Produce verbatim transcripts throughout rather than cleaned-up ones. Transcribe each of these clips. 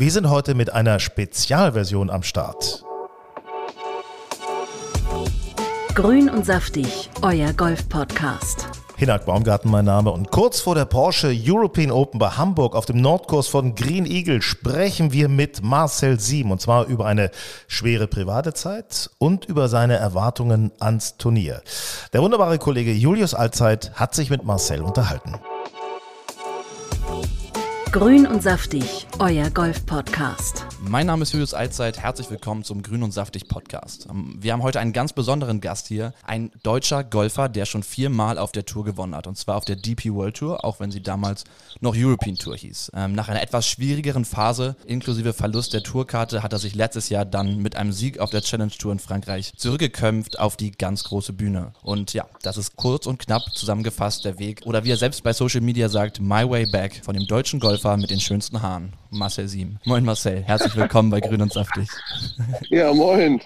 Wir sind heute mit einer Spezialversion am Start. Grün und saftig, euer Golf-Podcast. Henrik Baumgarten mein Name, und kurz vor der Porsche European Open bei Hamburg auf dem Nordkurs von Green Eagle sprechen wir mit Marcel Siem, und zwar über eine schwere private Zeit und über seine Erwartungen ans Turnier. Der wunderbare Kollege Julius Altzeit hat sich mit Marcel unterhalten. Grün und saftig, euer Golf-Podcast. Mein Name ist Julius Altzeit, herzlich willkommen zum Grün und saftig Podcast. Wir haben heute einen ganz besonderen Gast hier, ein deutscher Golfer, der schon viermal auf der Tour gewonnen hat, und zwar auf der D P World Tour, auch wenn sie damals noch European Tour hieß. Nach einer etwas schwierigeren Phase, inklusive Verlust der Tourkarte, hat er sich letztes Jahr dann mit einem Sieg auf der Challenge Tour in Frankreich zurückgekämpft auf die ganz große Bühne. Und ja, das ist kurz und knapp zusammengefasst der Weg, oder wie er selbst bei Social Media sagt, My Way Back, von dem deutschen Golfer mit den schönsten Haaren, Marcel Siem. Moin Marcel, herzlich willkommen bei Grün und Saftig. Ja, moin.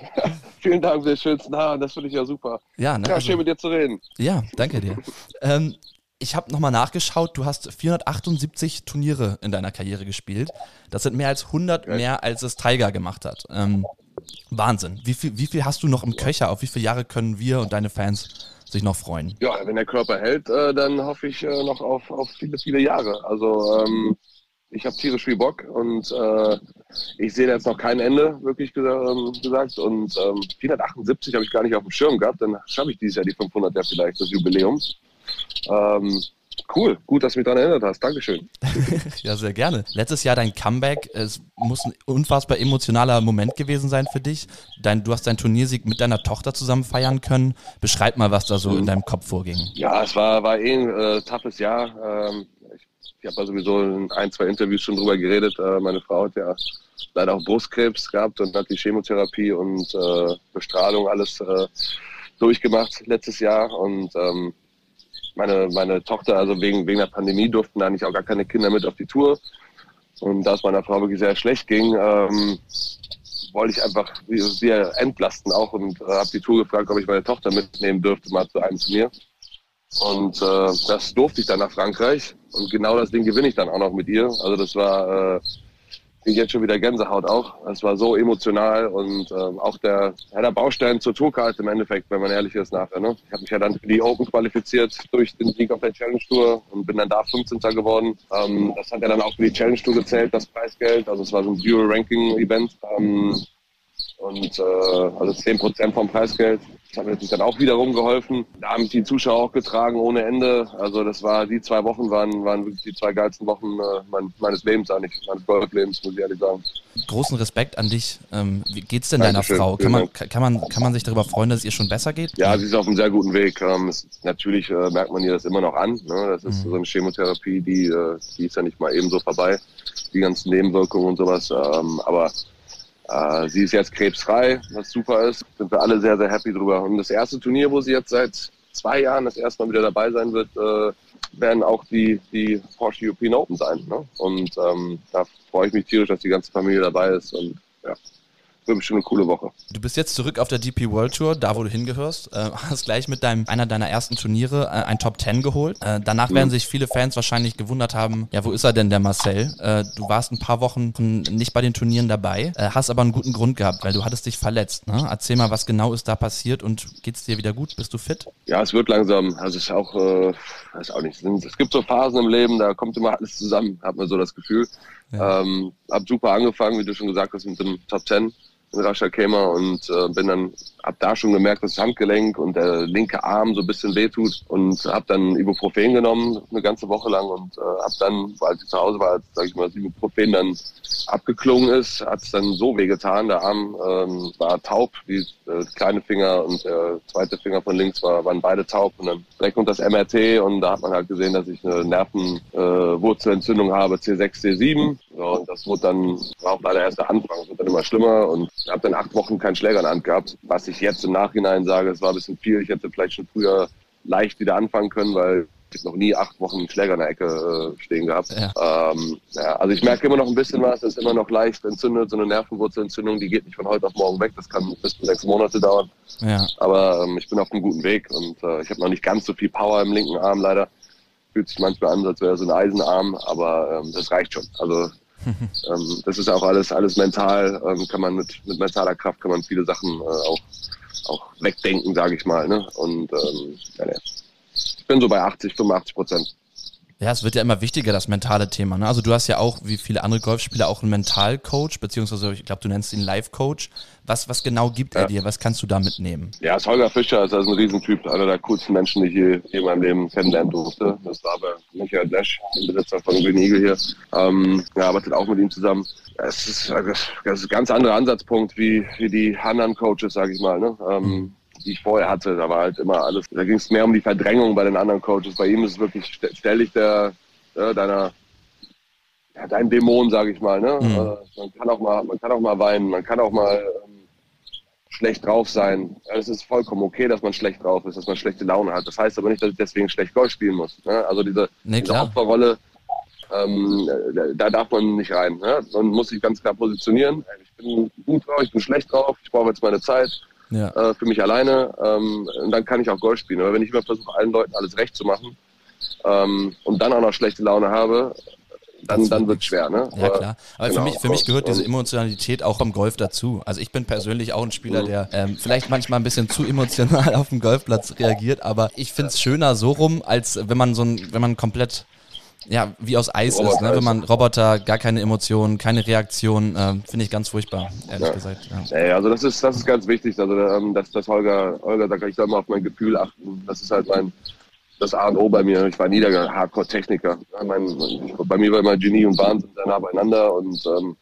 Vielen Dank für die schönsten Haare, das finde ich ja super. Ja, ne? Ja, schön mit dir zu reden. Ja, danke dir. ähm, ich habe nochmal nachgeschaut, du hast vierhundertachtundsiebzig Turniere in deiner Karriere gespielt. Das sind mehr als hundert mehr, als es Tiger gemacht hat. Ähm, Wahnsinn. Wie viel, wie viel hast du noch im Köcher? Auf wie viele Jahre können wir und deine Fans sich noch freuen? Ja, wenn der Körper hält, äh, dann hoffe ich äh, noch auf, auf viele, viele Jahre. Also ähm, ich habe tierisch viel Bock, und äh, ich sehe da jetzt noch kein Ende, wirklich ges- gesagt. Und ähm, vierhundertachtundsiebzig habe ich gar nicht auf dem Schirm gehabt, dann schaffe ich dieses Jahr die fünfhundert, ja vielleicht, das Jubiläum. Ähm, Cool, gut, dass du mich daran erinnert hast. Dankeschön. Ja, sehr gerne. Letztes Jahr dein Comeback, es muss ein unfassbar emotionaler Moment gewesen sein für dich. Dein, du hast deinen Turniersieg mit deiner Tochter zusammen feiern können. Beschreib mal, was da so mhm. in deinem Kopf vorging. Ja, es war, war eh ein äh, toughes Jahr. Ähm, ich ich habe ja sowieso in ein, zwei Interviews schon drüber geredet. Äh, meine Frau hat ja leider auch Brustkrebs gehabt und hat die Chemotherapie und äh, Bestrahlung alles äh, durchgemacht letztes Jahr, und ähm, Meine, meine Tochter, also wegen, wegen der Pandemie durften da nicht auch gar keine Kinder mit auf die Tour. Und da es meiner Frau wirklich sehr schlecht ging, ähm, wollte ich einfach sehr entlasten auch, und äh, habe die Tour gefragt, ob ich meine Tochter mitnehmen dürfte, mal zu einem Turnier. Und äh, das durfte ich dann nach Frankreich. Und genau das Ding gewinne ich dann auch noch mit ihr. Also das war, äh, ich jetzt schon wieder Gänsehaut auch. Das war so emotional, und äh, auch der, ja, der Baustein zur Tourkarte im Endeffekt, wenn man ehrlich ist nachher. Ne? Ich habe mich ja dann für die Open qualifiziert durch den Sieg auf der Challenge Tour und bin dann da fünfzehnter geworden. Ähm, das hat ja dann auch für die Challenge Tour gezählt, das Preisgeld. Also es war so ein Euro-Ranking-Event. Ähm, und äh, also zehn Prozent vom Preisgeld. Das hat mir natürlich dann auch wiederum geholfen. Da haben mich die Zuschauer auch getragen ohne Ende. Also das war, die zwei Wochen waren, waren wirklich die zwei geilsten Wochen äh, mein, meines Lebens eigentlich, meines Golflebens, muss ich ehrlich sagen. Großen Respekt an dich. Ähm, wie geht's denn deiner Dankeschön, Frau? Kann man, kann, man, kann man sich darüber freuen, dass es ihr schon besser geht? Ja, sie ist auf einem sehr guten Weg. Ähm, es, natürlich äh, merkt man ihr das immer noch an. Ne? Das ist mhm. so eine Chemotherapie, die, äh, die ist ja nicht mal ebenso vorbei. Die ganzen Nebenwirkungen und sowas. Ähm, aber sie ist jetzt krebsfrei, was super ist. Sind wir alle sehr, sehr happy drüber. Und das erste Turnier, wo sie jetzt seit zwei Jahren das erste Mal wieder dabei sein wird, äh, werden auch die, die Porsche European Open sein. Ne? Und ähm, da freue ich mich tierisch, dass die ganze Familie dabei ist. Und ja, wird bestimmt eine coole Woche. Du bist jetzt zurück auf der D P World Tour, da wo du hingehörst. Äh, hast gleich mit deinem, einer deiner ersten Turniere äh, ein Top Ten geholt. Äh, danach mhm. werden sich viele Fans wahrscheinlich gewundert haben, ja, wo ist er denn, der Marcel? Äh, du warst ein paar Wochen nicht bei den Turnieren dabei, äh, hast aber einen guten Grund gehabt, weil du hattest dich verletzt. Ne? Erzähl mal, was genau ist da passiert, und geht's dir wieder gut? Bist du fit? Ja, es wird langsam. Also es ist auch, äh, weiß auch nicht. Es gibt so Phasen im Leben, da kommt immer alles zusammen, hat man so das Gefühl. Ja. Ähm, hab super angefangen, wie du schon gesagt hast, mit dem Top Ten. rascher Kämer und äh, bin dann, hab da schon gemerkt, dass das Handgelenk und der linke Arm so ein bisschen wehtut und hab dann Ibuprofen genommen, eine ganze Woche lang und äh, hab dann, als ich zu Hause war, als, sag ich mal, das Ibuprofen dann abgeklungen ist, hat es dann so wehgetan, der Arm ähm, war taub, die äh, kleine Finger und der zweite Finger von links war, waren beide taub und dann direkt unter das M R T und da hat man halt gesehen, dass ich eine Nervenwurzelentzündung äh, habe, C sechs, C sieben ja, und das wurde dann, war auch leider erst der Anfang, es wird dann immer schlimmer und ich habe dann acht Wochen keinen Schläger in der Hand gehabt, was ich jetzt im Nachhinein sage, es war ein bisschen viel. Ich hätte vielleicht schon früher leicht wieder anfangen können, weil ich noch nie acht Wochen einen Schläger in der Ecke äh, stehen gehabt. Ja. Ähm, ja, also ich merke immer noch ein bisschen was, es ist immer noch leicht entzündet, so eine Nervenwurzelentzündung, die geht nicht von heute auf morgen weg, das kann bis zu sechs Monate dauern. Ja. Aber ähm, ich bin auf einem guten Weg und äh, ich habe noch nicht ganz so viel Power im linken Arm leider. Fühlt sich manchmal an, als wäre so ein Eisenarm, aber ähm, das reicht schon. Also ähm, das ist auch alles, alles mental, ähm, kann man mit, mit mentaler Kraft kann man viele Sachen äh, auch, auch wegdenken, sage ich mal. Ne? Und ähm, ja, ja. Ich bin so bei achtzig, fünfundachtzig Prozent. Ja, es wird ja immer wichtiger, das mentale Thema. Ne? Also du hast ja auch, wie viele andere Golfspieler, auch einen Mentalcoach, beziehungsweise ich glaube, du nennst ihn Life-Coach. Was, was genau gibt ja. er dir? Was kannst du da mitnehmen? Ja, das Holger Fischer ist also ein Riesentyp, einer der coolsten Menschen, die ich je in meinem Leben kennenlernen durfte. Das war aber Michael Desch, der Besitzer von Green Eagle hier. Ähm, er arbeitet auch mit ihm zusammen. Es ist, das ist ein ganz anderer Ansatzpunkt wie, wie die anderen Coaches, sage ich mal. Ne? Ähm, mhm. die ich vorher hatte, da war halt immer alles, da ging es mehr um die Verdrängung bei den anderen Coaches. Bei ihm ist es wirklich, stell dich der, der deiner, ja, deinem Dämon, sage ich mal, ne? Mhm. Also man kann auch mal, man kann auch mal weinen, man kann auch mal ähm, schlecht drauf sein. Ja, es ist vollkommen okay, dass man schlecht drauf ist, dass man schlechte Laune hat. Das heißt aber nicht, dass ich deswegen schlecht Golf spielen muss. Ne? Also diese, nee, diese Opferrolle, ähm, da darf man nicht rein. Ne? Man muss sich ganz klar positionieren. Ich bin gut drauf, ich bin schlecht drauf, ich brauche jetzt meine Zeit. Ja. Äh, für mich alleine ähm, und dann kann ich auch Golf spielen. Aber wenn ich immer versuche, allen Leuten alles recht zu machen ähm, und dann auch noch schlechte Laune habe, dann, dann wird es schwer. Ne? Ja, klar. Aber genau, für mich, für mich gehört diese Emotionalität auch am Golf dazu. Also ich bin persönlich auch ein Spieler, der ähm, vielleicht manchmal ein bisschen zu emotional auf dem Golfplatz reagiert, aber ich finde es schöner so rum, als wenn man so ein, wenn man komplett... Ja, wie aus Eis Roboter ist, ne? Wenn man Roboter, gar keine Emotionen, keine Reaktionen, äh, finde ich ganz furchtbar, ehrlich ja. gesagt. Ja. Ey, also das ist, das ist ganz wichtig, also ähm, dass, dass Holger, Holger sagt, ich soll mal auf mein Gefühl achten, das ist halt mein, das A und O bei mir, ich war nie der Hardcore-Techniker, mein, ich, bei mir war immer Genie und Wahnsinn sehr nah beieinander und ähm,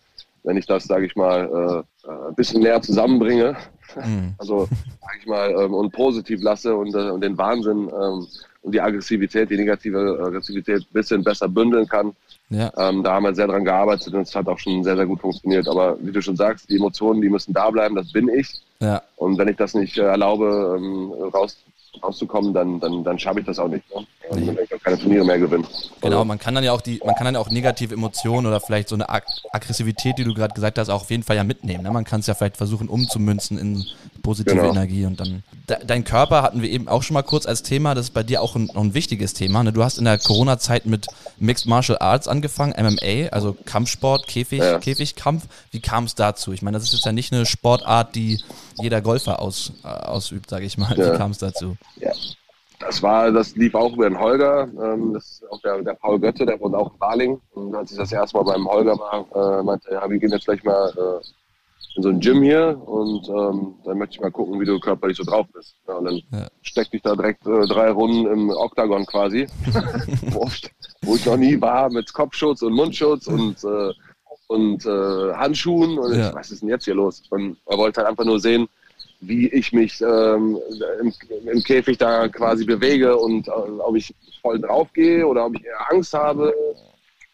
wenn ich das, sage ich mal, äh, ein bisschen näher zusammenbringe, mhm. also, sage ich mal, ähm, und positiv lasse und, äh, und den Wahnsinn, ähm, und die Aggressivität, die negative Aggressivität ein bisschen besser bündeln kann. Ja. Ähm, da haben wir sehr dran gearbeitet und es hat auch schon sehr, sehr gut funktioniert. Aber wie du schon sagst, die Emotionen, die müssen da bleiben, das bin ich. Ja. Und wenn ich das nicht äh, erlaube, ähm, raus, rauszukommen, dann, dann, dann schaffe ich das auch nicht. Ne? Nee. Dann werde ich auch keine Turniere mehr gewinnen. Genau, also, man kann dann ja auch die, man kann dann auch negative Emotionen oder vielleicht so eine Ag- Aggressivität, die du gerade gesagt hast, auch auf jeden Fall ja mitnehmen. Ne? Man kann es ja vielleicht versuchen umzumünzen in positive genau. Energie und dann. De- dein Körper hatten wir eben auch schon mal kurz als Thema, das ist bei dir auch ein, ein wichtiges Thema. Ne? Du hast in der Corona-Zeit mit Mixed Martial Arts angefangen, M M A, also Kampfsport, Käfig, ja. Käfigkampf. Wie kam es dazu? Ich meine, das ist jetzt ja nicht eine Sportart, die jeder Golfer aus, äh, ausübt, sage ich mal. Ja. Wie kam es dazu? Ja. Das war, das lief auch über den Holger, ähm, das ist auch der, der Paul Götte, der wohnt auch in Balingen. Und als ich das erste Mal beim Holger war, äh, meinte er, ja, wir gehen jetzt gleich mal äh, in so ein Gym hier und ähm, dann möchte ich mal gucken, wie du körperlich so drauf bist. Ja, und dann ja. steckte ich da direkt äh, drei Runden im Oktagon quasi, wo ich noch nie war, mit Kopfschutz und Mundschutz und, äh, und äh, Handschuhen. Und ja. ich, was ist denn jetzt hier los? Und er wollte halt einfach nur sehen, wie ich mich ähm, im, im Käfig da quasi bewege und äh, ob ich voll drauf gehe oder ob ich eher Angst habe,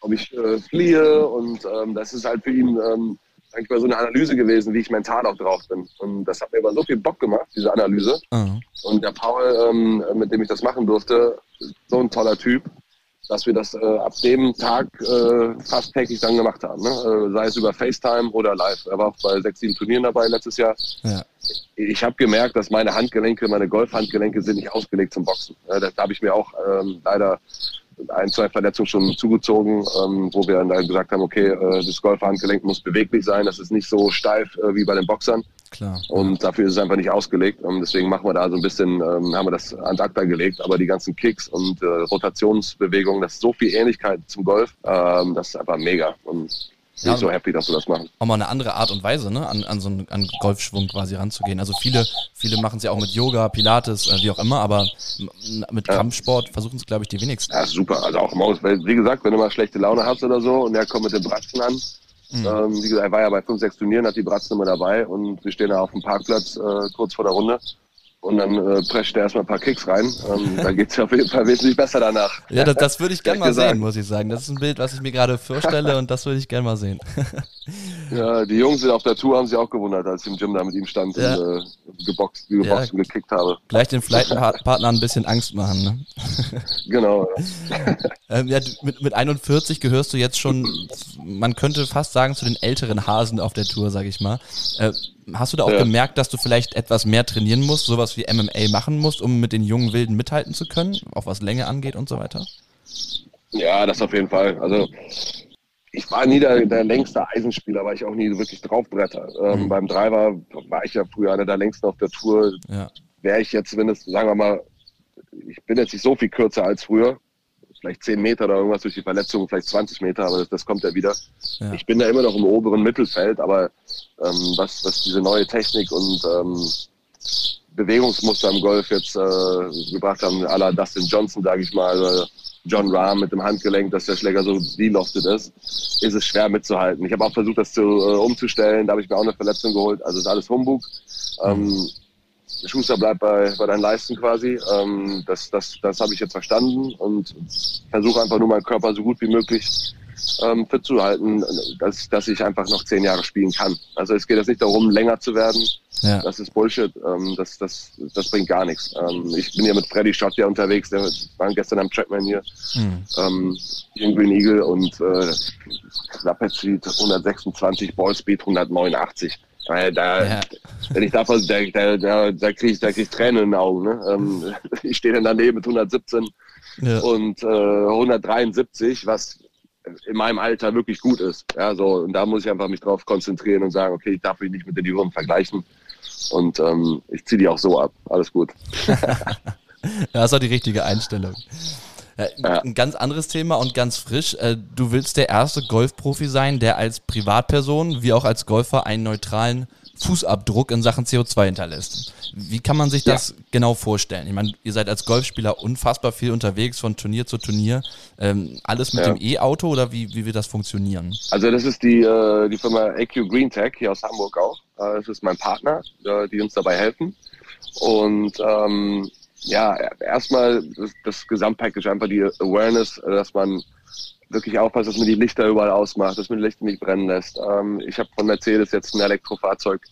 ob ich äh, fliehe. Und ähm, das ist halt für ihn ähm, eigentlich mal so eine Analyse gewesen, wie ich mental auch drauf bin. Und das hat mir aber so viel Bock gemacht, diese Analyse. Mhm. Und der Paul, ähm, mit dem ich das machen durfte, so ein toller Typ, dass wir das äh, ab dem Tag äh, fast täglich dann gemacht haben. Ne? Äh, sei es über FaceTime oder live. Er war auch bei sechs, sieben Turnieren dabei letztes Jahr. Ja. Ich habe gemerkt, dass meine Handgelenke, meine Golfhandgelenke sind nicht ausgelegt zum Boxen. Äh, da habe ich mir auch ähm, leider ein, zwei Verletzungen schon zugezogen, ähm, wo wir dann gesagt haben, okay, äh, das Golfhandgelenk muss beweglich sein. Das ist nicht so steif äh, wie bei den Boxern. Klar. Und dafür ist es einfach nicht ausgelegt. Und deswegen machen wir da so ein bisschen, ähm, haben wir das an ACTA gelegt, aber die ganzen Kicks und äh, Rotationsbewegungen, das ist so viel Ähnlichkeit zum Golf, ähm, das ist einfach mega. Und bin ja, so happy, dass wir das machen. Auch mal eine andere Art und Weise, ne, an, an so einen an Golfschwung quasi ranzugehen. Also viele, viele machen es ja auch mit Yoga, Pilates, äh, wie auch immer, aber mit Kampfsport versuchen es, glaube ich, die wenigsten. Ja, super. Also auch im Haus, wie gesagt, wenn du mal schlechte Laune hast oder so und der kommt mit den Bratzen an. Mhm. Ähm, wie gesagt, er war ja bei fünf, sechs Turnieren, hat die Bratzen immer dabei und wir stehen da auf dem Parkplatz äh, kurz vor der Runde. Und dann äh, prescht er erstmal ein paar Kicks rein. Ähm, da geht es auf jeden Fall wesentlich besser danach. Ja, das, das würde ich gerne mal gesagt. sehen, muss ich sagen. Das ist ein Bild, was ich mir gerade vorstelle und das würde ich gerne mal sehen. Ja, die Jungs sind auf der Tour, haben sich auch gewundert, als ich im Gym da mit ihm stand ja. und äh, geboxt, geboxt ja. und gekickt habe. Gleich den Flight-Partner ein bisschen Angst machen, ne? Genau. ähm, ja, mit, mit einundvierzig gehörst du jetzt schon, man könnte fast sagen, zu den älteren Hasen auf der Tour, sag ich mal. Äh, Hast du da auch ja. gemerkt, dass du vielleicht etwas mehr trainieren musst, sowas wie M M A machen musst, um mit den jungen Wilden mithalten zu können, auch was Länge angeht und so weiter? Ja, das auf jeden Fall. Also ich war nie der, der längste Eisenspieler, weil ich auch nie wirklich draufbretter. Ähm, mhm. Beim Driver war ich ja früher einer der längsten auf der Tour. Ja. Wäre ich jetzt zumindest, sagen wir mal, ich bin jetzt nicht so viel kürzer als früher. Vielleicht zehn Meter oder irgendwas durch die Verletzung, vielleicht zwanzig Meter, aber das, das kommt ja wieder. Ja. Ich bin da immer noch im oberen Mittelfeld, aber ähm, was, was diese neue Technik und ähm, Bewegungsmuster im Golf jetzt äh, gebracht haben, à la Dustin Johnson, sage ich mal, äh, John Rahm mit dem Handgelenk, dass der Schläger so deloftet ist, ist es schwer mitzuhalten. Ich habe auch versucht, das zu, äh, umzustellen, da habe ich mir auch eine Verletzung geholt, also ist alles Humbug. Ähm, Der Schuster bleibt bei, bei deinen Leisten quasi. Ähm, das das, das habe ich jetzt verstanden und versuche einfach nur meinen Körper so gut wie möglich ähm, fit zu halten, dass, dass ich einfach noch zehn Jahre spielen kann. Also es geht jetzt nicht darum, länger zu werden. Ja. Das ist Bullshit. Ähm, das, das, das bringt gar nichts. Ähm, ich bin hier mit Freddy Schott ja unterwegs. Wir waren gestern am Trackman hier mhm. ähm, in Green Eagle und äh, Lappetzit hundertsechsundzwanzig, Ballspeed hundertneunundachtzig. Da, ja. Wenn ich davon, da, da, da, da kriege ich, krieg ich Tränen in den Augen. Ne? Ähm, ich stehe dann daneben mit hundertsiebzehn ja. und äh, hundertdreiundsiebzig, was in meinem Alter wirklich gut ist. Ja, so, und da muss ich einfach mich drauf konzentrieren und sagen, okay, ich darf mich nicht mit den Jungen vergleichen. Und ähm, ich ziehe die auch so ab. Alles gut. Das ist auch die richtige Einstellung. Ja. Ein ganz anderes Thema und ganz frisch. Du willst der erste Golfprofi sein, der als Privatperson wie auch als Golfer einen neutralen Fußabdruck in Sachen C O zwei hinterlässt. Wie kann man sich das ja. genau vorstellen? Ich meine, ihr seid als Golfspieler unfassbar viel unterwegs, von Turnier zu Turnier. Ähm, alles mit ja. dem E-Auto oder wie, wie wird das funktionieren? Also das ist die, äh, die Firma A Q Green Tech hier aus Hamburg auch. Äh, das ist mein Partner, äh, die uns dabei helfen. Und ähm, ja, erstmal das, das Gesamtpackage, einfach die Awareness, dass man wirklich aufpasst, dass man die Lichter überall ausmacht, dass man die Lichter nicht brennen lässt. Ähm, ich habe von Mercedes jetzt ein Elektrofahrzeug,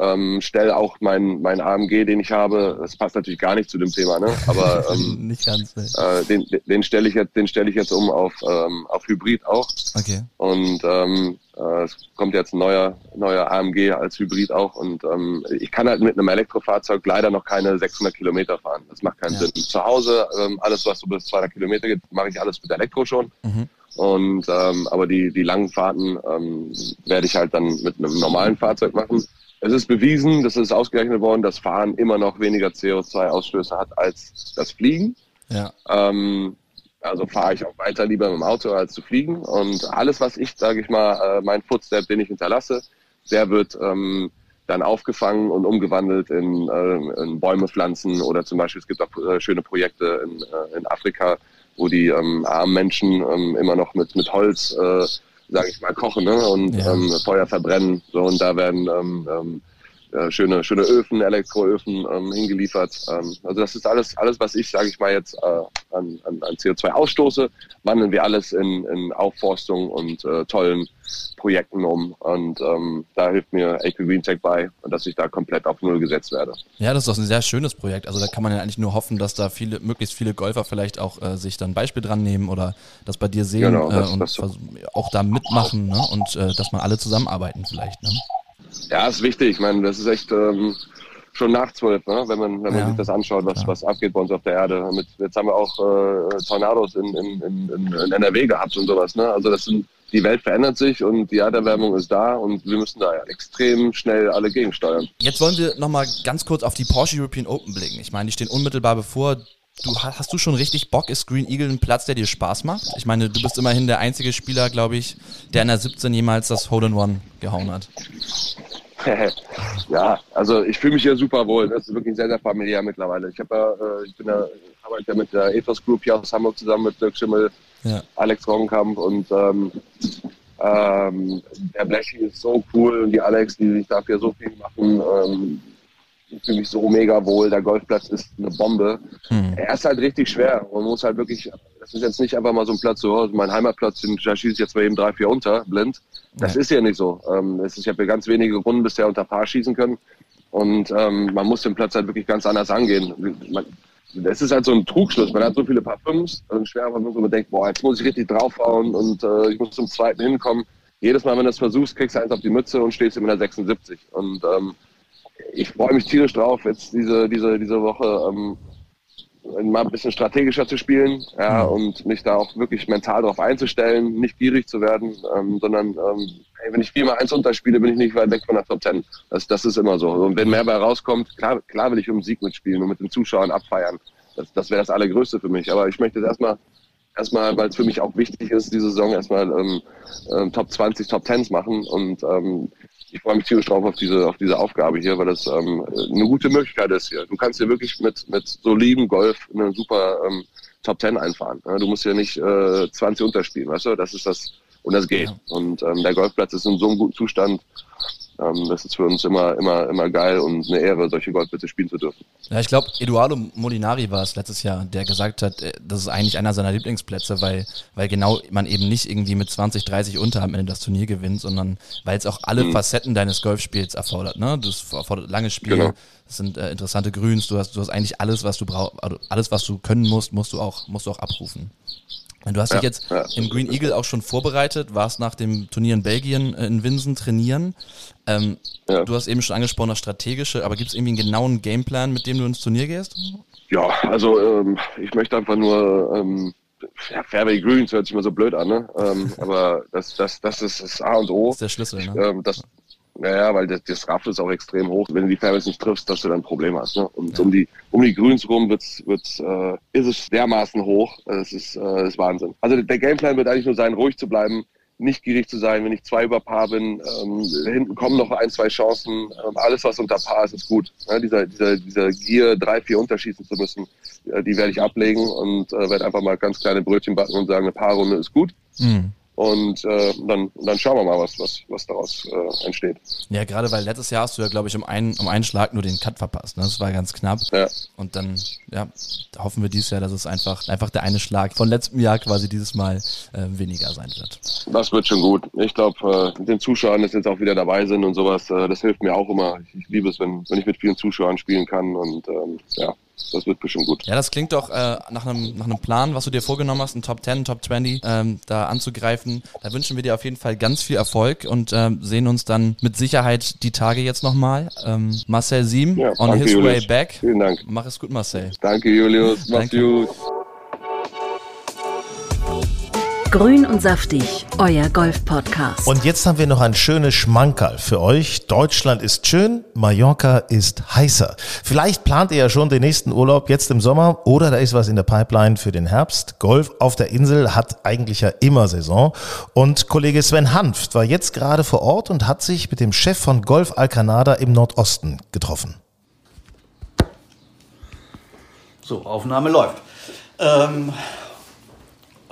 ähm, stelle auch mein, mein A M G, den ich habe, das passt natürlich gar nicht zu dem Thema, ne? Aber ähm, nicht ganz, ne? Äh, den, den stelle ich jetzt, den stelle ich jetzt um auf, ähm, auf Hybrid auch. Okay. Und ähm, äh, es kommt jetzt ein neuer, neuer A M G als Hybrid auch und ähm, ich kann halt mit einem Elektrofahrzeug leider noch keine sechshundert Kilometer fahren. Das macht keinen ja. Sinn. Zu Hause, ähm, alles was so bis zweihundert Kilometer geht, mache ich alles mit Elektro schon. Mhm. Und ähm, aber die, die langen Fahrten ähm, werde ich halt dann mit einem normalen Fahrzeug machen. Es ist bewiesen, das ist ausgerechnet worden, dass Fahren immer noch weniger C O zwei Ausstöße hat als das Fliegen. Ja. Ähm, also fahre ich auch weiter lieber mit dem Auto als zu fliegen. Und alles, was ich, sage ich mal, äh, mein Footstep, den ich hinterlasse, der wird ähm, dann aufgefangen und umgewandelt in, äh, in Bäume pflanzen. Oder zum Beispiel, es gibt auch äh, schöne Projekte in, äh, in Afrika, wo die ähm, armen Menschen ähm, immer noch mit, mit Holz äh, sage ich mal, kochen, ne? Und ja. ähm, Feuer verbrennen. So, und da werden ähm, äh, schöne, schöne Öfen, Elektroöfen ähm, hingeliefert. Ähm, also das ist alles, alles was ich, sage ich mal, jetzt äh, an, an, an C O zwei ausstoße, wandeln wir alles in, in Aufforstung und äh, tollen Projekten um. Und ähm, da hilft mir A Q GreenTech bei, dass ich da komplett auf Null gesetzt werde. Ja, das ist doch ein sehr schönes Projekt. Also da kann man ja eigentlich nur hoffen, dass da viele, möglichst viele Golfer vielleicht auch äh, sich dann ein Beispiel dran nehmen oder das bei dir sehen genau, das, äh, und das so. auch da mitmachen, ne? Und äh, dass man alle zusammenarbeiten vielleicht. Ne? Ja, ist wichtig. Ich meine, das ist echt ähm, schon nach zwölf, ne? wenn man, wenn man ja, sich das anschaut, was, was abgeht bei uns auf der Erde. Mit, jetzt haben wir auch äh, Tornados in, in, in, in N R W gehabt und sowas. Ne? Also das sind Die Welt verändert sich und die Erderwärmung ist da und wir müssen da ja extrem schnell alle gegensteuern. Jetzt wollen wir nochmal ganz kurz auf die Porsche European Open blicken. Ich meine, die stehen unmittelbar bevor. Du, hast du schon richtig Bock? Ist Green Eagle ein Platz, der dir Spaß macht? Ich meine, du bist immerhin der einzige Spieler, glaube ich, der in der siebzehn jemals das Hole-in-One gehauen hat. Ja, also ich fühle mich hier super wohl. Das ist wirklich sehr, sehr familiär mittlerweile. Ich, hab ja, äh, ich bin ja, arbeite ja mit der Ethos Group hier aus Hamburg zusammen mit Dirk Schimmel, ja. Alex Ronkamp und ähm, ähm, der Blachy ist so cool und die Alex, die sich dafür so viel machen. Ähm, Ich fühle mich so mega wohl, der Golfplatz ist eine Bombe. Mhm. Er ist halt richtig schwer und muss halt wirklich, das ist jetzt nicht einfach mal so ein Platz, so mein Heimatplatz, da schieße ich jetzt mal eben drei, vier unter, blind. Das ja. ist ja nicht so. Ähm, ist, ich habe ja ganz wenige Runden bisher unter Paar schießen können und ähm, man muss den Platz halt wirklich ganz anders angehen. Man, das ist halt so ein Trugschluss, man hat so viele Paar Fünfs, also schwer, aber man denkt, boah, jetzt muss ich richtig draufhauen und äh, ich muss zum zweiten hinkommen. Jedes Mal, wenn du das versuchst, kriegst du eins auf die Mütze und stehst immer in der sechsundsiebzig und ähm, ich freue mich tierisch drauf, jetzt diese, diese, diese Woche ähm, mal ein bisschen strategischer zu spielen, ja, und mich da auch wirklich mental drauf einzustellen, nicht gierig zu werden, ähm, sondern ähm, hey, wenn ich viermal eins unterspiele, bin ich nicht weit weg von der Top Ten. Das, das ist immer so. Und wenn mehr bei rauskommt, klar, klar will ich um den Sieg mitspielen und mit den Zuschauern abfeiern. Das, das wäre das Allergrößte für mich. Aber ich möchte jetzt erstmal, erstmal, weil es für mich auch wichtig ist, diese Saison erstmal ähm, ähm, Top zwanzig, Top zehn machen und ähm, ich freue mich tierisch drauf auf diese, auf diese Aufgabe hier, weil das ähm, eine gute Möglichkeit ist hier. Du kannst hier wirklich mit, mit solidem Golf eine super ähm, Top zehn einfahren. Ja, du musst hier nicht äh, zwanzig unterspielen, weißt du? Das ist das, und das geht. Ja. Und ähm, der Golfplatz ist in so einem guten Zustand. Ähm, das ist für uns immer, immer, immer geil und eine Ehre, solche Golfplätze spielen zu dürfen. Ja, ich glaube, Eduardo Molinari war es letztes Jahr, der gesagt hat, das ist eigentlich einer seiner Lieblingsplätze, weil, weil genau man eben nicht irgendwie mit zwanzig, dreißig unter am Ende das Turnier gewinnt, sondern weil es auch alle mhm. Facetten deines Golfspiels erfordert, ne? Das erfordert langes Spiel, genau. Das sind äh, interessante Grüns, du hast, du hast eigentlich alles, was du brauchst, also alles, was du können musst, musst du auch, musst du auch abrufen. Du hast ja, dich jetzt ja. im Green Eagle auch schon vorbereitet, warst nach dem Turnier in Belgien äh, in Winsen trainieren. Ähm, ja. Du hast eben schon angesprochen, das strategische, aber gibt es irgendwie einen genauen Gameplan, mit dem du ins Turnier gehst? Ja, also ähm, ich möchte einfach nur, ähm, ja, Fairway Greens hört sich mal so blöd an, ne? Ähm, aber das, das, das ist das A und O. Das ist der Schlüssel, ne? Ich, ähm, das, naja, weil das, das Raffle ist auch extrem hoch. Wenn du die Fairways nicht triffst, dass du dann ein Problem hast. Ne? Und ja. um, die, um die Grüns rum wird's, wird's, äh, ist es dermaßen hoch. Es ist, äh, ist Wahnsinn. Also der Gameplan wird eigentlich nur sein, ruhig zu bleiben, nicht gierig zu sein. Wenn ich zwei über Paar bin, ähm, hinten kommen noch ein, zwei Chancen. Ähm, alles, was unter Paar ist, ist gut. Ne? Dieser, dieser, dieser Gier, drei, vier unterschießen zu müssen, äh, die werde ich ablegen und äh, werde einfach mal ganz kleine Brötchen backen und sagen, eine Paarrunde ist gut. Mhm. Und äh, dann, dann schauen wir mal, was, was, was daraus äh, entsteht. Ja, gerade weil letztes Jahr hast du ja, glaube ich, um einen, um einen Schlag nur den Cut verpasst. Ne? Das war ganz knapp. Ja. Und dann ja, hoffen wir dieses Jahr, dass es einfach, einfach der eine Schlag von letztem Jahr quasi dieses Mal äh, weniger sein wird. Das wird schon gut. Ich glaube, äh, mit den Zuschauern, die jetzt auch wieder dabei sind und sowas, äh, das hilft mir auch immer. Ich, ich liebe es, wenn, wenn ich mit vielen Zuschauern spielen kann und ähm, ja. Das wird bestimmt gut. Ja, das klingt doch äh, nach einem nach einem Plan, was du dir vorgenommen hast, einen Top zehn, Top zwanzig ähm, da anzugreifen. Da wünschen wir dir auf jeden Fall ganz viel Erfolg und ähm, sehen uns dann mit Sicherheit die Tage jetzt nochmal. Ähm, Marcel Siem, ja, on his Julius. Way back. Vielen Dank. Mach es gut, Marcel. Danke, Julius. Mach's gut. Grün und saftig, euer Golf-Podcast. Und jetzt haben wir noch ein schönes Schmankerl für euch. Deutschland ist schön, Mallorca ist heißer. Vielleicht plant ihr ja schon den nächsten Urlaub jetzt im Sommer oder da ist was in der Pipeline für den Herbst. Golf auf der Insel hat eigentlich ja immer Saison. Und Kollege Sven Hanft war jetzt gerade vor Ort und hat sich mit dem Chef von Golf Alcanada im Nordosten getroffen. So, Aufnahme läuft. Ähm...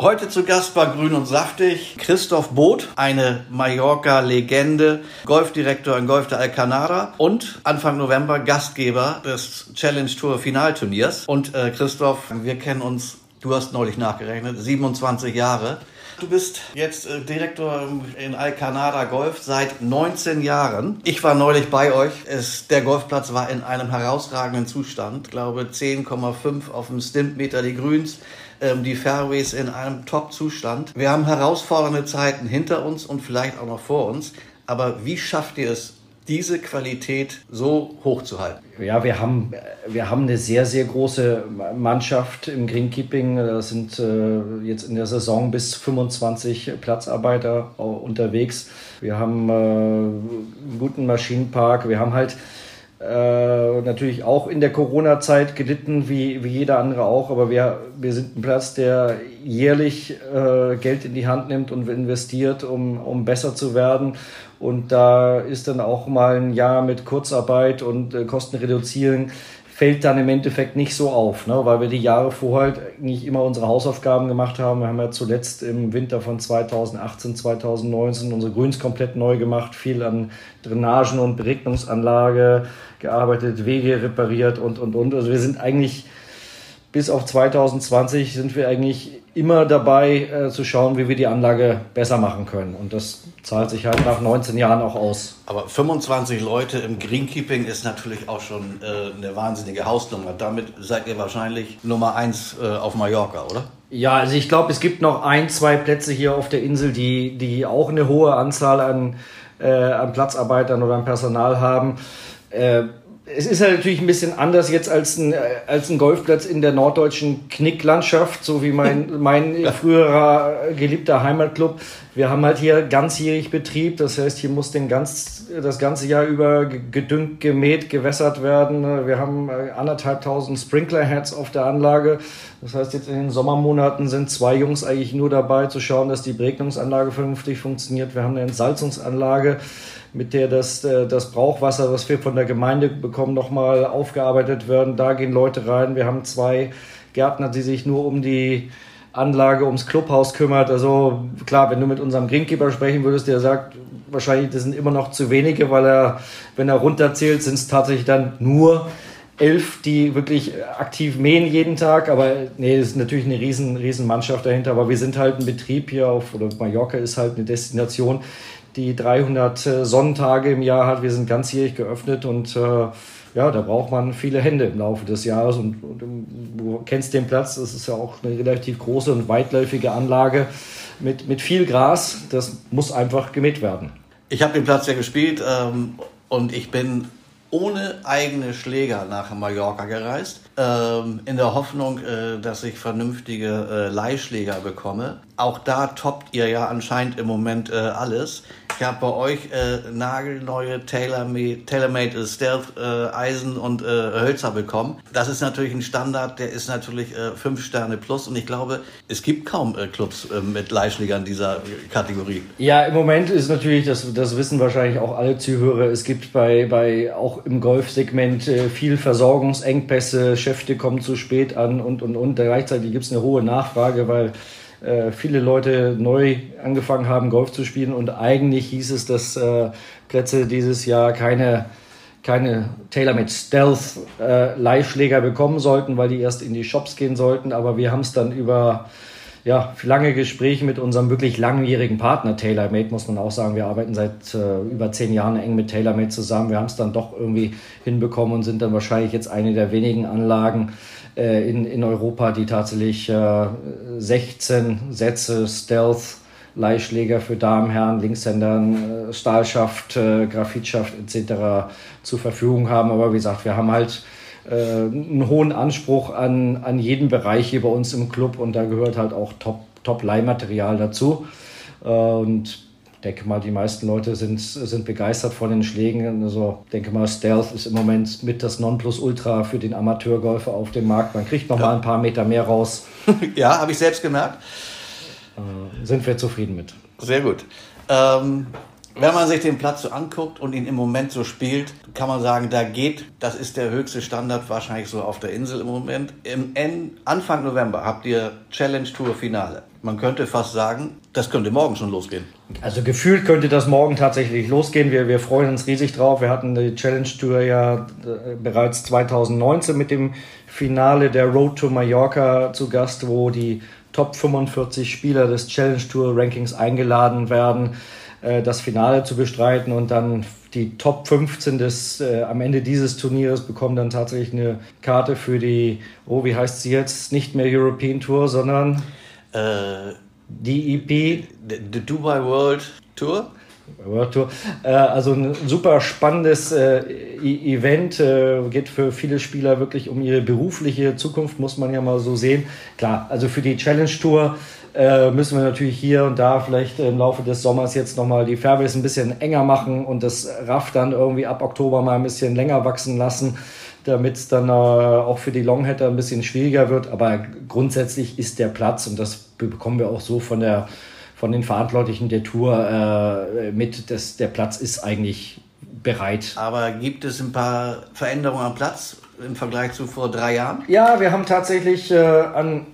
Heute zu Gast bei Grün und Saftig Christoph Both, eine Mallorca-Legende, Golfdirektor in Golf der Alcanada und Anfang November Gastgeber des Challenge Tour Finalturniers. Und äh, Christoph, wir kennen uns, du hast neulich nachgerechnet, siebenundzwanzig Jahre. Du bist jetzt äh, Direktor in Alcanada Golf seit neunzehn Jahren. Ich war neulich bei euch. Es, der Golfplatz war in einem herausragenden Zustand. Ich glaube zehn Komma fünf auf dem Stimpmeter die Grüns. Die Fairways in einem Top-Zustand. Wir haben herausfordernde Zeiten hinter uns und vielleicht auch noch vor uns. Aber wie schafft ihr es, diese Qualität so hoch zu halten? Ja, wir haben, wir haben eine sehr, sehr große Mannschaft im Greenkeeping. Da sind äh, jetzt in der Saison bis fünfundzwanzig Platzarbeiter unterwegs. Wir haben äh, einen guten Maschinenpark. Wir haben halt Äh, natürlich auch in der Corona-Zeit gelitten, wie, wie jeder andere auch, aber wir, wir sind ein Platz, der jährlich äh, Geld in die Hand nimmt und investiert, um, um besser zu werden. Und da ist dann auch mal ein Jahr mit Kurzarbeit und äh, Kosten reduzieren, fällt dann im Endeffekt nicht so auf, ne? Weil wir die Jahre vorher nicht immer unsere Hausaufgaben gemacht haben. Wir haben ja zuletzt im Winter von zweitausendachtzehn, zweitausendneunzehn unsere Grüns komplett neu gemacht, viel an Drainagen und Beregnungsanlage gearbeitet, Wege repariert und, und, und. Also wir sind eigentlich, bis auf zweitausendzwanzig sind wir eigentlich immer dabei äh, zu schauen, wie wir die Anlage besser machen können. Und das zahlt sich halt nach neunzehn Jahren auch aus. Aber fünfundzwanzig Leute im Greenkeeping ist natürlich auch schon äh, eine wahnsinnige Hausnummer. Damit seid ihr wahrscheinlich Nummer eins äh, auf Mallorca, oder? Ja, also ich glaube, es gibt noch ein, zwei Plätze hier auf der Insel, die, die auch eine hohe Anzahl an, äh, an Platzarbeitern oder an Personal haben. Äh, Es ist halt natürlich ein bisschen anders jetzt als ein, als ein Golfplatz in der norddeutschen Knicklandschaft, so wie mein, mein früherer geliebter Heimatclub. Wir haben halt hier ganzjährig Betrieb, das heißt, hier muss den ganz, das ganze Jahr über gedüngt, gemäht, gewässert werden. Wir haben anderthalb tausend Sprinkler-Heads auf der Anlage. Das heißt, jetzt in den Sommermonaten sind zwei Jungs eigentlich nur dabei, zu schauen, dass die Beregnungsanlage vernünftig funktioniert. Wir haben eine Entsalzungsanlage, mit der das, das Brauchwasser, was wir von der Gemeinde bekommen, nochmal aufgearbeitet werden. Da gehen Leute rein. Wir haben zwei Gärtner, die sich nur um die Anlage, ums Clubhaus kümmert. Also klar, wenn du mit unserem Greenkeeper sprechen würdest, der sagt, wahrscheinlich das sind immer noch zu wenige, weil er, wenn er runterzählt, sind es tatsächlich dann nur elf, die wirklich aktiv mähen jeden Tag. Aber nee, das ist natürlich eine riesen, riesen Mannschaft dahinter. Aber wir sind halt ein Betrieb hier auf, oder Mallorca ist halt eine Destination, die dreihundert Sonnentage im Jahr hat. Wir sind ganzjährig geöffnet und äh, ja, da braucht man viele Hände im Laufe des Jahres. Und, und du kennst den Platz, das ist ja auch eine relativ große und weitläufige Anlage mit, mit viel Gras. Das muss einfach gemäht werden. Ich habe den Platz ja gespielt ähm, und ich bin ohne eigene Schläger nach Mallorca gereist, ähm, in der Hoffnung, äh, dass ich vernünftige äh, Leihschläger bekomme. Auch da toppt ihr ja anscheinend im Moment äh, alles. Ich habe bei euch äh, nagelneue TaylorMade, TaylorMade Stealth äh, Eisen und äh, Hölzer bekommen. Das ist natürlich ein Standard, der ist natürlich äh, fünf Sterne plus und ich glaube, es gibt kaum äh, Clubs äh, mit Leihschlägern dieser Kategorie. Ja, im Moment ist natürlich, das, das wissen wahrscheinlich auch alle Zuhörer, es gibt bei, bei auch im Golfsegment äh, viel Versorgungsengpässe, Schäfte kommen zu spät an und, und, und. Gleichzeitig gibt es eine hohe Nachfrage, weil äh, viele Leute neu angefangen haben, Golf zu spielen und eigentlich hieß es, dass äh, Plätze dieses Jahr keine, keine TaylorMade Stealth äh, Leihschläger bekommen sollten, weil die erst in die Shops gehen sollten, aber wir haben es dann über ja, lange Gespräche mit unserem wirklich langjährigen Partner TaylorMade, muss man auch sagen. Wir arbeiten seit äh, über zehn Jahren eng mit TaylorMade zusammen. Wir haben es dann doch irgendwie hinbekommen und sind dann wahrscheinlich jetzt eine der wenigen Anlagen äh, in, in Europa, die tatsächlich äh, sechzehn Sätze Stealth Leihschläger für Damen, Herren, Linkshändern, äh, Stahlschaft, äh, Graphitschaft et cetera zur Verfügung haben. Aber wie gesagt, wir haben halt einen hohen Anspruch an, an jeden Bereich hier bei uns im Club und da gehört halt auch Top, Top Leihmaterial dazu und denke mal, die meisten Leute sind, sind begeistert von den Schlägen. Also denke mal, Stealth ist im Moment mit das Nonplusultra für den Amateurgolfer auf dem Markt. Man kriegt noch ja. mal ein paar Meter mehr raus. Ja, habe ich selbst gemerkt. Äh, sind wir zufrieden mit. Sehr gut. Ähm Wenn man sich den Platz so anguckt und ihn im Moment so spielt, kann man sagen, da geht, das ist der höchste Standard wahrscheinlich so auf der Insel im Moment. Im Ende, Anfang November habt ihr Challenge Tour Finale. Man könnte fast sagen, das könnte morgen schon losgehen. Also gefühlt könnte das morgen tatsächlich losgehen. Wir, wir freuen uns riesig drauf. Wir hatten die Challenge Tour ja äh, bereits zweitausendneunzehn mit dem Finale der Road to Mallorca zu Gast, wo die Top fünfundvierzig Spieler des Challenge Tour Rankings eingeladen werden, das Finale zu bestreiten und dann die Top fünfzehn des, äh, am Ende dieses Turniers bekommen dann tatsächlich eine Karte für die, oh, wie heißt sie jetzt? Nicht mehr European Tour, sondern äh, D E P. The Dubai World Tour. World Tour. Äh, also ein super spannendes äh, Event. Äh, geht für viele Spieler wirklich um ihre berufliche Zukunft, muss man ja mal so sehen. Klar, also für die Challenge Tour äh, müssen wir natürlich hier und da vielleicht im Laufe des Sommers jetzt nochmal die Fairways ein bisschen enger machen und das Raff dann irgendwie ab Oktober mal ein bisschen länger wachsen lassen, damit es dann äh, auch für die Longheader ein bisschen schwieriger wird. Aber grundsätzlich ist der Platz, und das bekommen wir auch so von der von den Verantwortlichen der Tour äh, mit, dass der Platz ist eigentlich bereit. Aber gibt es ein paar Veränderungen am Platz im Vergleich zu vor drei Jahren? Ja, wir haben tatsächlich äh, an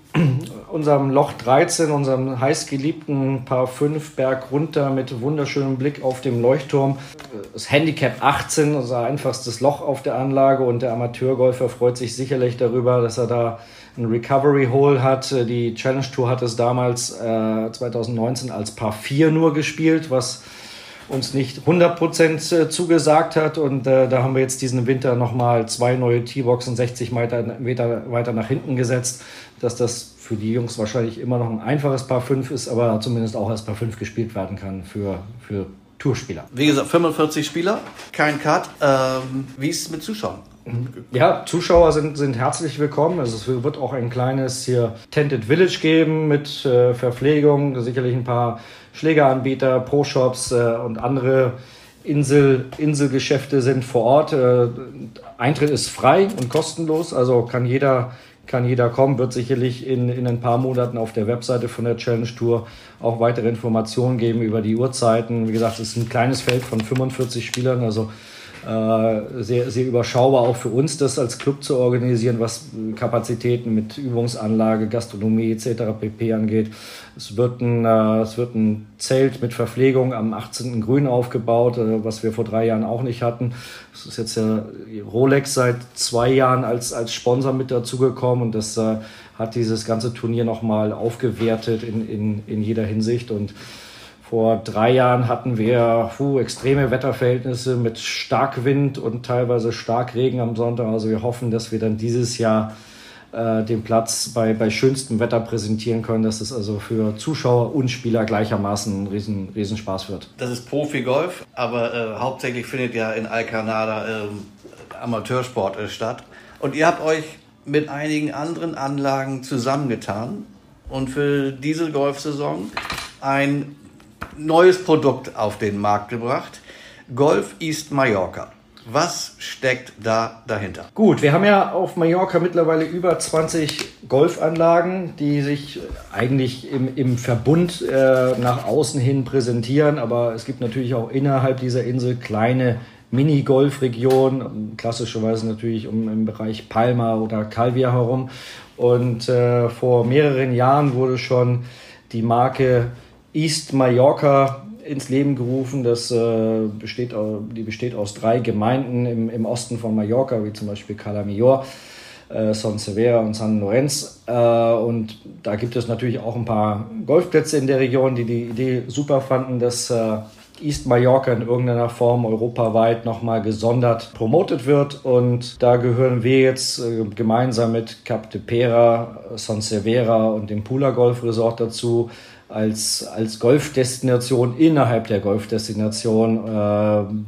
unserem Loch dreizehn, unserem heißgeliebten Par fünf Berg runter mit wunderschönem Blick auf dem Leuchtturm, das Handicap achtzehn, unser einfachstes Loch auf der Anlage, und der Amateurgolfer freut sich sicherlich darüber, dass er da ein Recovery Hole hat. Die Challenge Tour hat es damals äh, zwanzig neunzehn als Par vier nur gespielt, was uns nicht hundert Prozent zugesagt hat, und äh, da haben wir jetzt diesen Winter nochmal zwei neue Teeboxen sechzig Meter weiter nach hinten gesetzt, dass das für die Jungs wahrscheinlich immer noch ein einfaches Par fünf ist, aber zumindest auch als Par fünf gespielt werden kann für, für Tourspieler. Wie gesagt, fünfundvierzig Spieler, kein Cut. Ähm, wie ist es mit Zuschauern? Ja, Zuschauer sind, sind herzlich willkommen. Also es wird auch ein kleines hier Tented Village geben mit äh, Verpflegung, sicherlich ein paar Schlägeranbieter, Pro-Shops äh, und andere Insel, Inselgeschäfte sind vor Ort. Äh, Eintritt ist frei und kostenlos, also kann jeder, kann jeder kommen. Wird sicherlich in, in ein paar Monaten auf der Webseite von der Challenge Tour auch weitere Informationen geben über die Uhrzeiten. Wie gesagt, es ist ein kleines Feld von fünfundvierzig Spielern, also Sehr, sehr überschaubar auch für uns, das als Club zu organisieren, was Kapazitäten mit Übungsanlage, Gastronomie et cetera pp. Angeht. Es wird ein, es wird ein Zelt mit Verpflegung am achtzehnten Grün aufgebaut, was wir vor drei Jahren auch nicht hatten. Es ist jetzt ja Rolex seit zwei Jahren als, als Sponsor mit dazugekommen, und das hat dieses ganze Turnier nochmal aufgewertet in, in, in jeder Hinsicht. Und vor drei Jahren hatten wir puh, extreme Wetterverhältnisse mit Starkwind und teilweise Starkregen am Sonntag. Also wir hoffen, dass wir dann dieses Jahr äh, den Platz bei, bei schönstem Wetter präsentieren können. Dass es also für Zuschauer und Spieler gleichermaßen ein riesen, riesen Spaß wird. Das ist Profi-Golf, aber äh, hauptsächlich findet ja in Alcanada äh, Amateursport äh, statt. Und ihr habt euch mit einigen anderen Anlagen zusammengetan und für diese Golfsaison ein neues Produkt auf den Markt gebracht, Golf East Mallorca. Was steckt da dahinter? Gut, wir haben ja auf Mallorca mittlerweile über zwanzig Golfanlagen, die sich eigentlich im, im Verbund äh, nach außen hin präsentieren, aber es gibt natürlich auch innerhalb dieser Insel kleine Mini-Golf-Regionen, klassischerweise natürlich um, im Bereich Palma oder Calvia herum, und äh, vor mehreren Jahren wurde schon die Marke East Mallorca ins Leben gerufen. Das äh, besteht, die besteht aus drei Gemeinden im, im Osten von Mallorca, wie zum Beispiel Calamior, äh, Son Servera und San Lorenz. Äh, und da gibt es natürlich auch ein paar Golfplätze in der Region, die die Idee super fanden, dass äh, East Mallorca in irgendeiner Form europaweit nochmal gesondert promotet wird. Und da gehören wir jetzt äh, gemeinsam mit Cap de Pera, Son Servera und dem Pula Golf Resort dazu, als, als Golfdestination innerhalb der Golfdestination. Äh,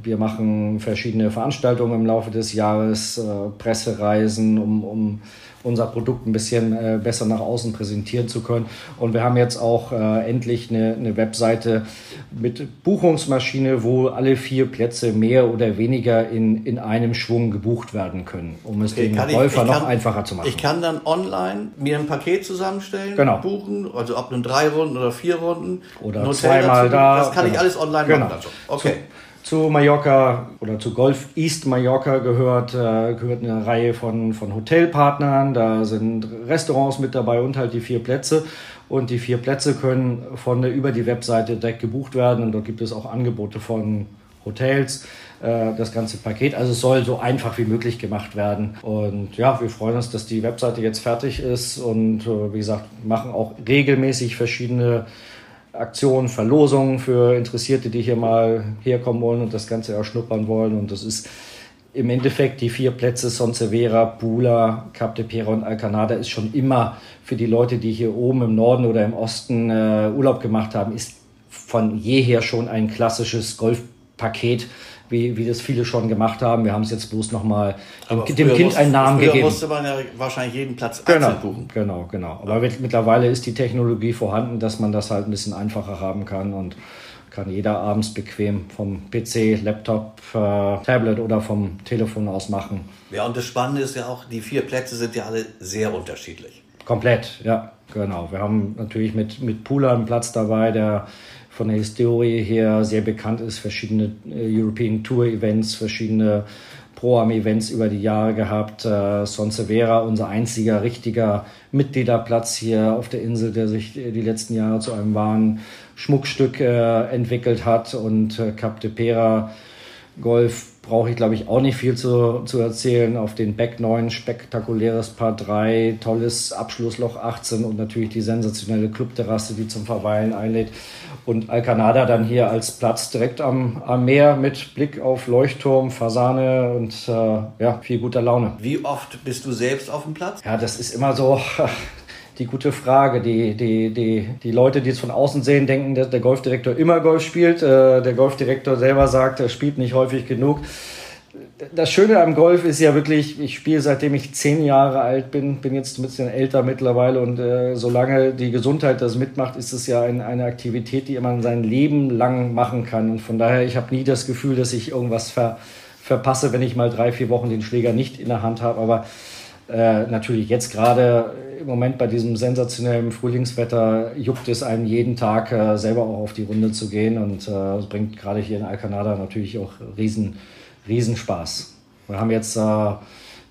wir machen verschiedene Veranstaltungen im Laufe des Jahres, äh, Pressereisen, um, um unser Produkt ein bisschen äh, besser nach außen präsentieren zu können. Und wir haben jetzt auch äh, endlich eine, eine Webseite mit Buchungsmaschine, wo alle vier Plätze mehr oder weniger in, in einem Schwung gebucht werden können, um es okay, den Golfer ich, ich noch kann, einfacher zu machen. Ich kann dann online mir ein Paket zusammenstellen, genau, buchen, also ab einem drei Runden oder vier Runden. Oder Hotel zweimal dazu, da. Das kann genau. ich alles online genau. machen. Also. Okay. So. Zu Mallorca oder zu Golf East Mallorca gehört, äh, gehört eine Reihe von, von Hotelpartnern, da sind Restaurants mit dabei und halt die vier Plätze. Und die vier Plätze können von der, über die Webseite direkt gebucht werden, und dort gibt es auch Angebote von Hotels, äh, das ganze Paket. Also es soll so einfach wie möglich gemacht werden. Und ja, wir freuen uns, dass die Webseite jetzt fertig ist, und äh, wie gesagt, machen auch regelmäßig verschiedene Aktionen, Verlosungen für Interessierte, die hier mal herkommen wollen und das Ganze erschnuppern wollen. Und das ist im Endeffekt die vier Plätze Son Servera, Pula, Cap de Pera und Alcanada ist schon immer für die Leute, die hier oben im Norden oder im Osten äh, Urlaub gemacht haben, ist von jeher schon ein klassisches Golf Paket, wie, wie das viele schon gemacht haben. Wir haben es jetzt bloß nochmal dem, dem Kind musste, einen Namen gegeben. Musste man ja wahrscheinlich jeden Platz genau, einzeln buchen. Genau, genau. Aber ja. mittlerweile ist die Technologie vorhanden, dass man das halt ein bisschen einfacher haben kann und kann jeder abends bequem vom P C, Laptop, äh, Tablet oder vom Telefon aus machen. Ja, und das Spannende ist ja auch, die vier Plätze sind ja alle sehr unterschiedlich. Komplett, ja, genau. Wir haben natürlich mit, mit Pula einen Platz dabei, der von der Historie her sehr bekannt ist, verschiedene äh, European Tour Events, verschiedene Pro-Am-Events über die Jahre gehabt. Äh, Son Servera, unser einziger richtiger Mitgliederplatz hier auf der Insel, der sich die letzten Jahre zu einem wahren Schmuckstück äh, entwickelt hat. Und äh, Cap de Pera Golf brauche ich, glaube ich, auch nicht viel zu, zu erzählen. Auf den Back neun, spektakuläres Par drei, tolles Abschlussloch achtzehn und natürlich die sensationelle Clubterrasse, die zum Verweilen einlädt. Und Alcanada dann hier als Platz direkt am, am Meer mit Blick auf Leuchtturm, Fasane und äh, ja, viel guter Laune. Wie oft bist du selbst auf dem Platz? Ja, das ist immer so die gute Frage. Die, die, die, die Leute, die es von außen sehen, denken, dass der Golfdirektor immer Golf spielt. Äh, der Golfdirektor selber sagt, er spielt nicht häufig genug. Das Schöne am Golf ist ja wirklich, ich spiele seitdem ich zehn Jahre alt bin, bin jetzt ein bisschen älter mittlerweile und äh, solange die Gesundheit das mitmacht, ist es ja ein, eine Aktivität, die man sein Leben lang machen kann. Und von daher, ich habe nie das Gefühl, dass ich irgendwas ver, verpasse, wenn ich mal drei, vier Wochen den Schläger nicht in der Hand habe. Aber äh, natürlich jetzt gerade im Moment bei diesem sensationellen Frühlingswetter juckt es einem jeden Tag, äh, selber auch auf die Runde zu gehen. Und äh, das bringt gerade hier in Alcanada natürlich auch riesen Riesenspaß. Wir haben jetzt äh,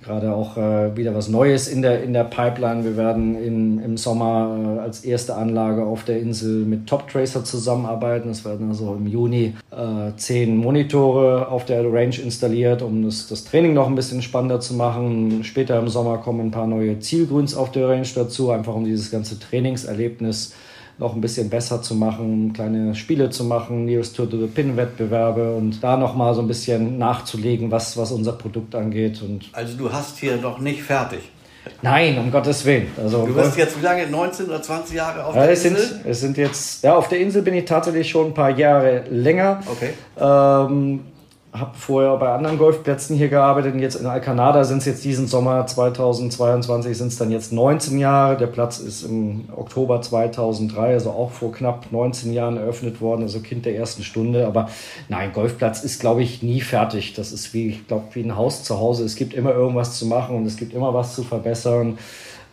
gerade auch äh, wieder was Neues in der, in der Pipeline. Wir werden in, im Sommer äh, als erste Anlage auf der Insel mit Top Tracer zusammenarbeiten. Es werden also im Juni äh, zehn Monitore auf der Range installiert, um das, das Training noch ein bisschen spannender zu machen. Später im Sommer kommen ein paar neue Zielgrüns auf der Range dazu, einfach um dieses ganze Trainingserlebnis noch ein bisschen besser zu machen, kleine Spiele zu machen, Nearest to the Pin-Wettbewerbe und da nochmal so ein bisschen nachzulegen, was, was unser Produkt angeht. Und also du hast hier noch nicht fertig? Nein, um Gottes Willen. Also, du bist jetzt wie lange, neunzehn oder zwanzig Jahre auf ja, der es Insel? Sind, es sind jetzt, ja, auf der Insel bin ich tatsächlich schon ein paar Jahre länger. Okay. Ähm, habe vorher bei anderen Golfplätzen hier gearbeitet und jetzt in Alcanada sind es jetzt diesen Sommer zweitausendzweiundzwanzig sind es dann jetzt neunzehn Jahre. Der Platz ist im Oktober zweitausenddrei, also auch vor knapp neunzehn Jahren eröffnet worden, also Kind der ersten Stunde. Aber nein, Golfplatz ist, glaube ich, nie fertig. Das ist wie, ich glaube, wie ein Haus zu Hause. Es gibt immer irgendwas zu machen und es gibt immer was zu verbessern.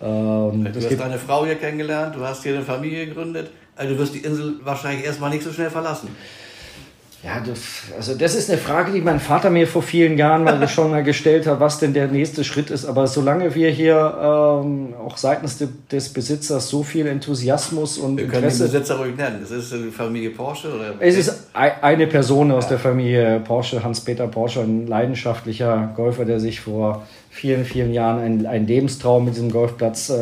Ähm, du hast deine Frau hier kennengelernt, du hast hier eine Familie gegründet. Also du wirst die Insel wahrscheinlich erstmal nicht so schnell verlassen. Ja, das, also das ist eine Frage, die mein Vater mir vor vielen Jahren mal schon mal gestellt hat, was denn der nächste Schritt ist. Aber solange wir hier ähm, auch seitens de, des Besitzers so viel Enthusiasmus und wir Interesse... Wir können den Besitzer ruhig nennen. Das ist die Familie Porsche? Oder? Es ist eine Person aus ja. der Familie Porsche, Hans-Peter Porsche, ein leidenschaftlicher Golfer, der sich vor vielen, vielen Jahren einen, einen Lebenstraum mit diesem Golfplatz äh,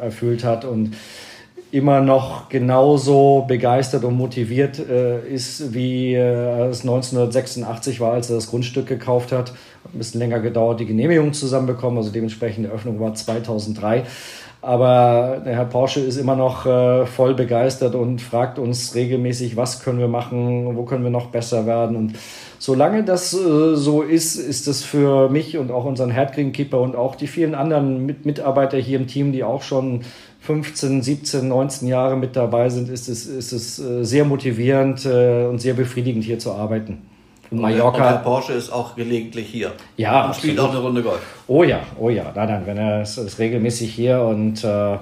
erfüllt hat und immer noch genauso begeistert und motiviert äh, ist, wie äh, es neunzehnhundertsechsundachtzig war, als er das Grundstück gekauft hat. Hat ein bisschen länger gedauert, die Genehmigung zusammenbekommen. Also dementsprechend die Eröffnung war zweitausenddrei. Aber der Herr Porsche ist immer noch äh, voll begeistert und fragt uns regelmäßig, was können wir machen, wo können wir noch besser werden. Und solange das äh, so ist, ist das für mich und auch unseren Head-Green-Keeper und auch die vielen anderen Mit- Mitarbeiter hier im Team, die auch schon fünfzehn, siebzehn, neunzehn Jahre mit dabei sind, ist es, ist es sehr motivierend und sehr befriedigend, hier zu arbeiten. In Mallorca. Und der Porsche ist auch gelegentlich hier. Ja. Und absolut. Spielt auch eine Runde Golf. Oh ja, oh ja. Nein, nein, wenn er ist, ist regelmäßig hier und äh,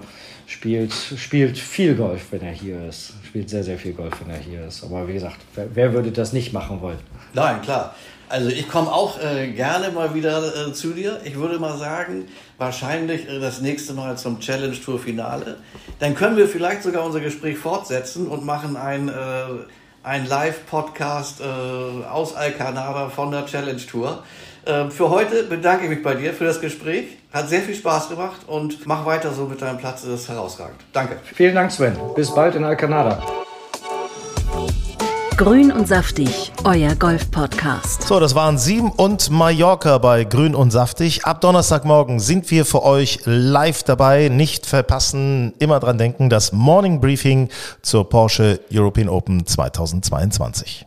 spielt, spielt viel Golf, wenn er hier ist. Spielt sehr, sehr viel Golf, wenn er hier ist. Aber wie gesagt, wer, wer würde das nicht machen wollen? Nein, klar. Also ich komme auch äh, gerne mal wieder äh, zu dir. Ich würde mal sagen, wahrscheinlich äh, das nächste Mal zum Challenge Tour Finale. Dann können wir vielleicht sogar unser Gespräch fortsetzen und machen ein, äh, ein Live-Podcast äh, aus Alcanada von der Challenge Tour. Äh, für heute bedanke ich mich bei dir für das Gespräch. Hat sehr viel Spaß gemacht und mach weiter so mit deinem Platz. Das ist herausragend. Danke. Vielen Dank, Sven. Bis bald in Alcanada. Grün und Saftig, euer Golf-Podcast. So, das waren Siem und Mallorca bei Grün und Saftig. Ab Donnerstagmorgen sind wir für euch live dabei. Nicht verpassen, immer dran denken, das Morning Briefing zur Porsche European Open zweitausendzweiundzwanzig.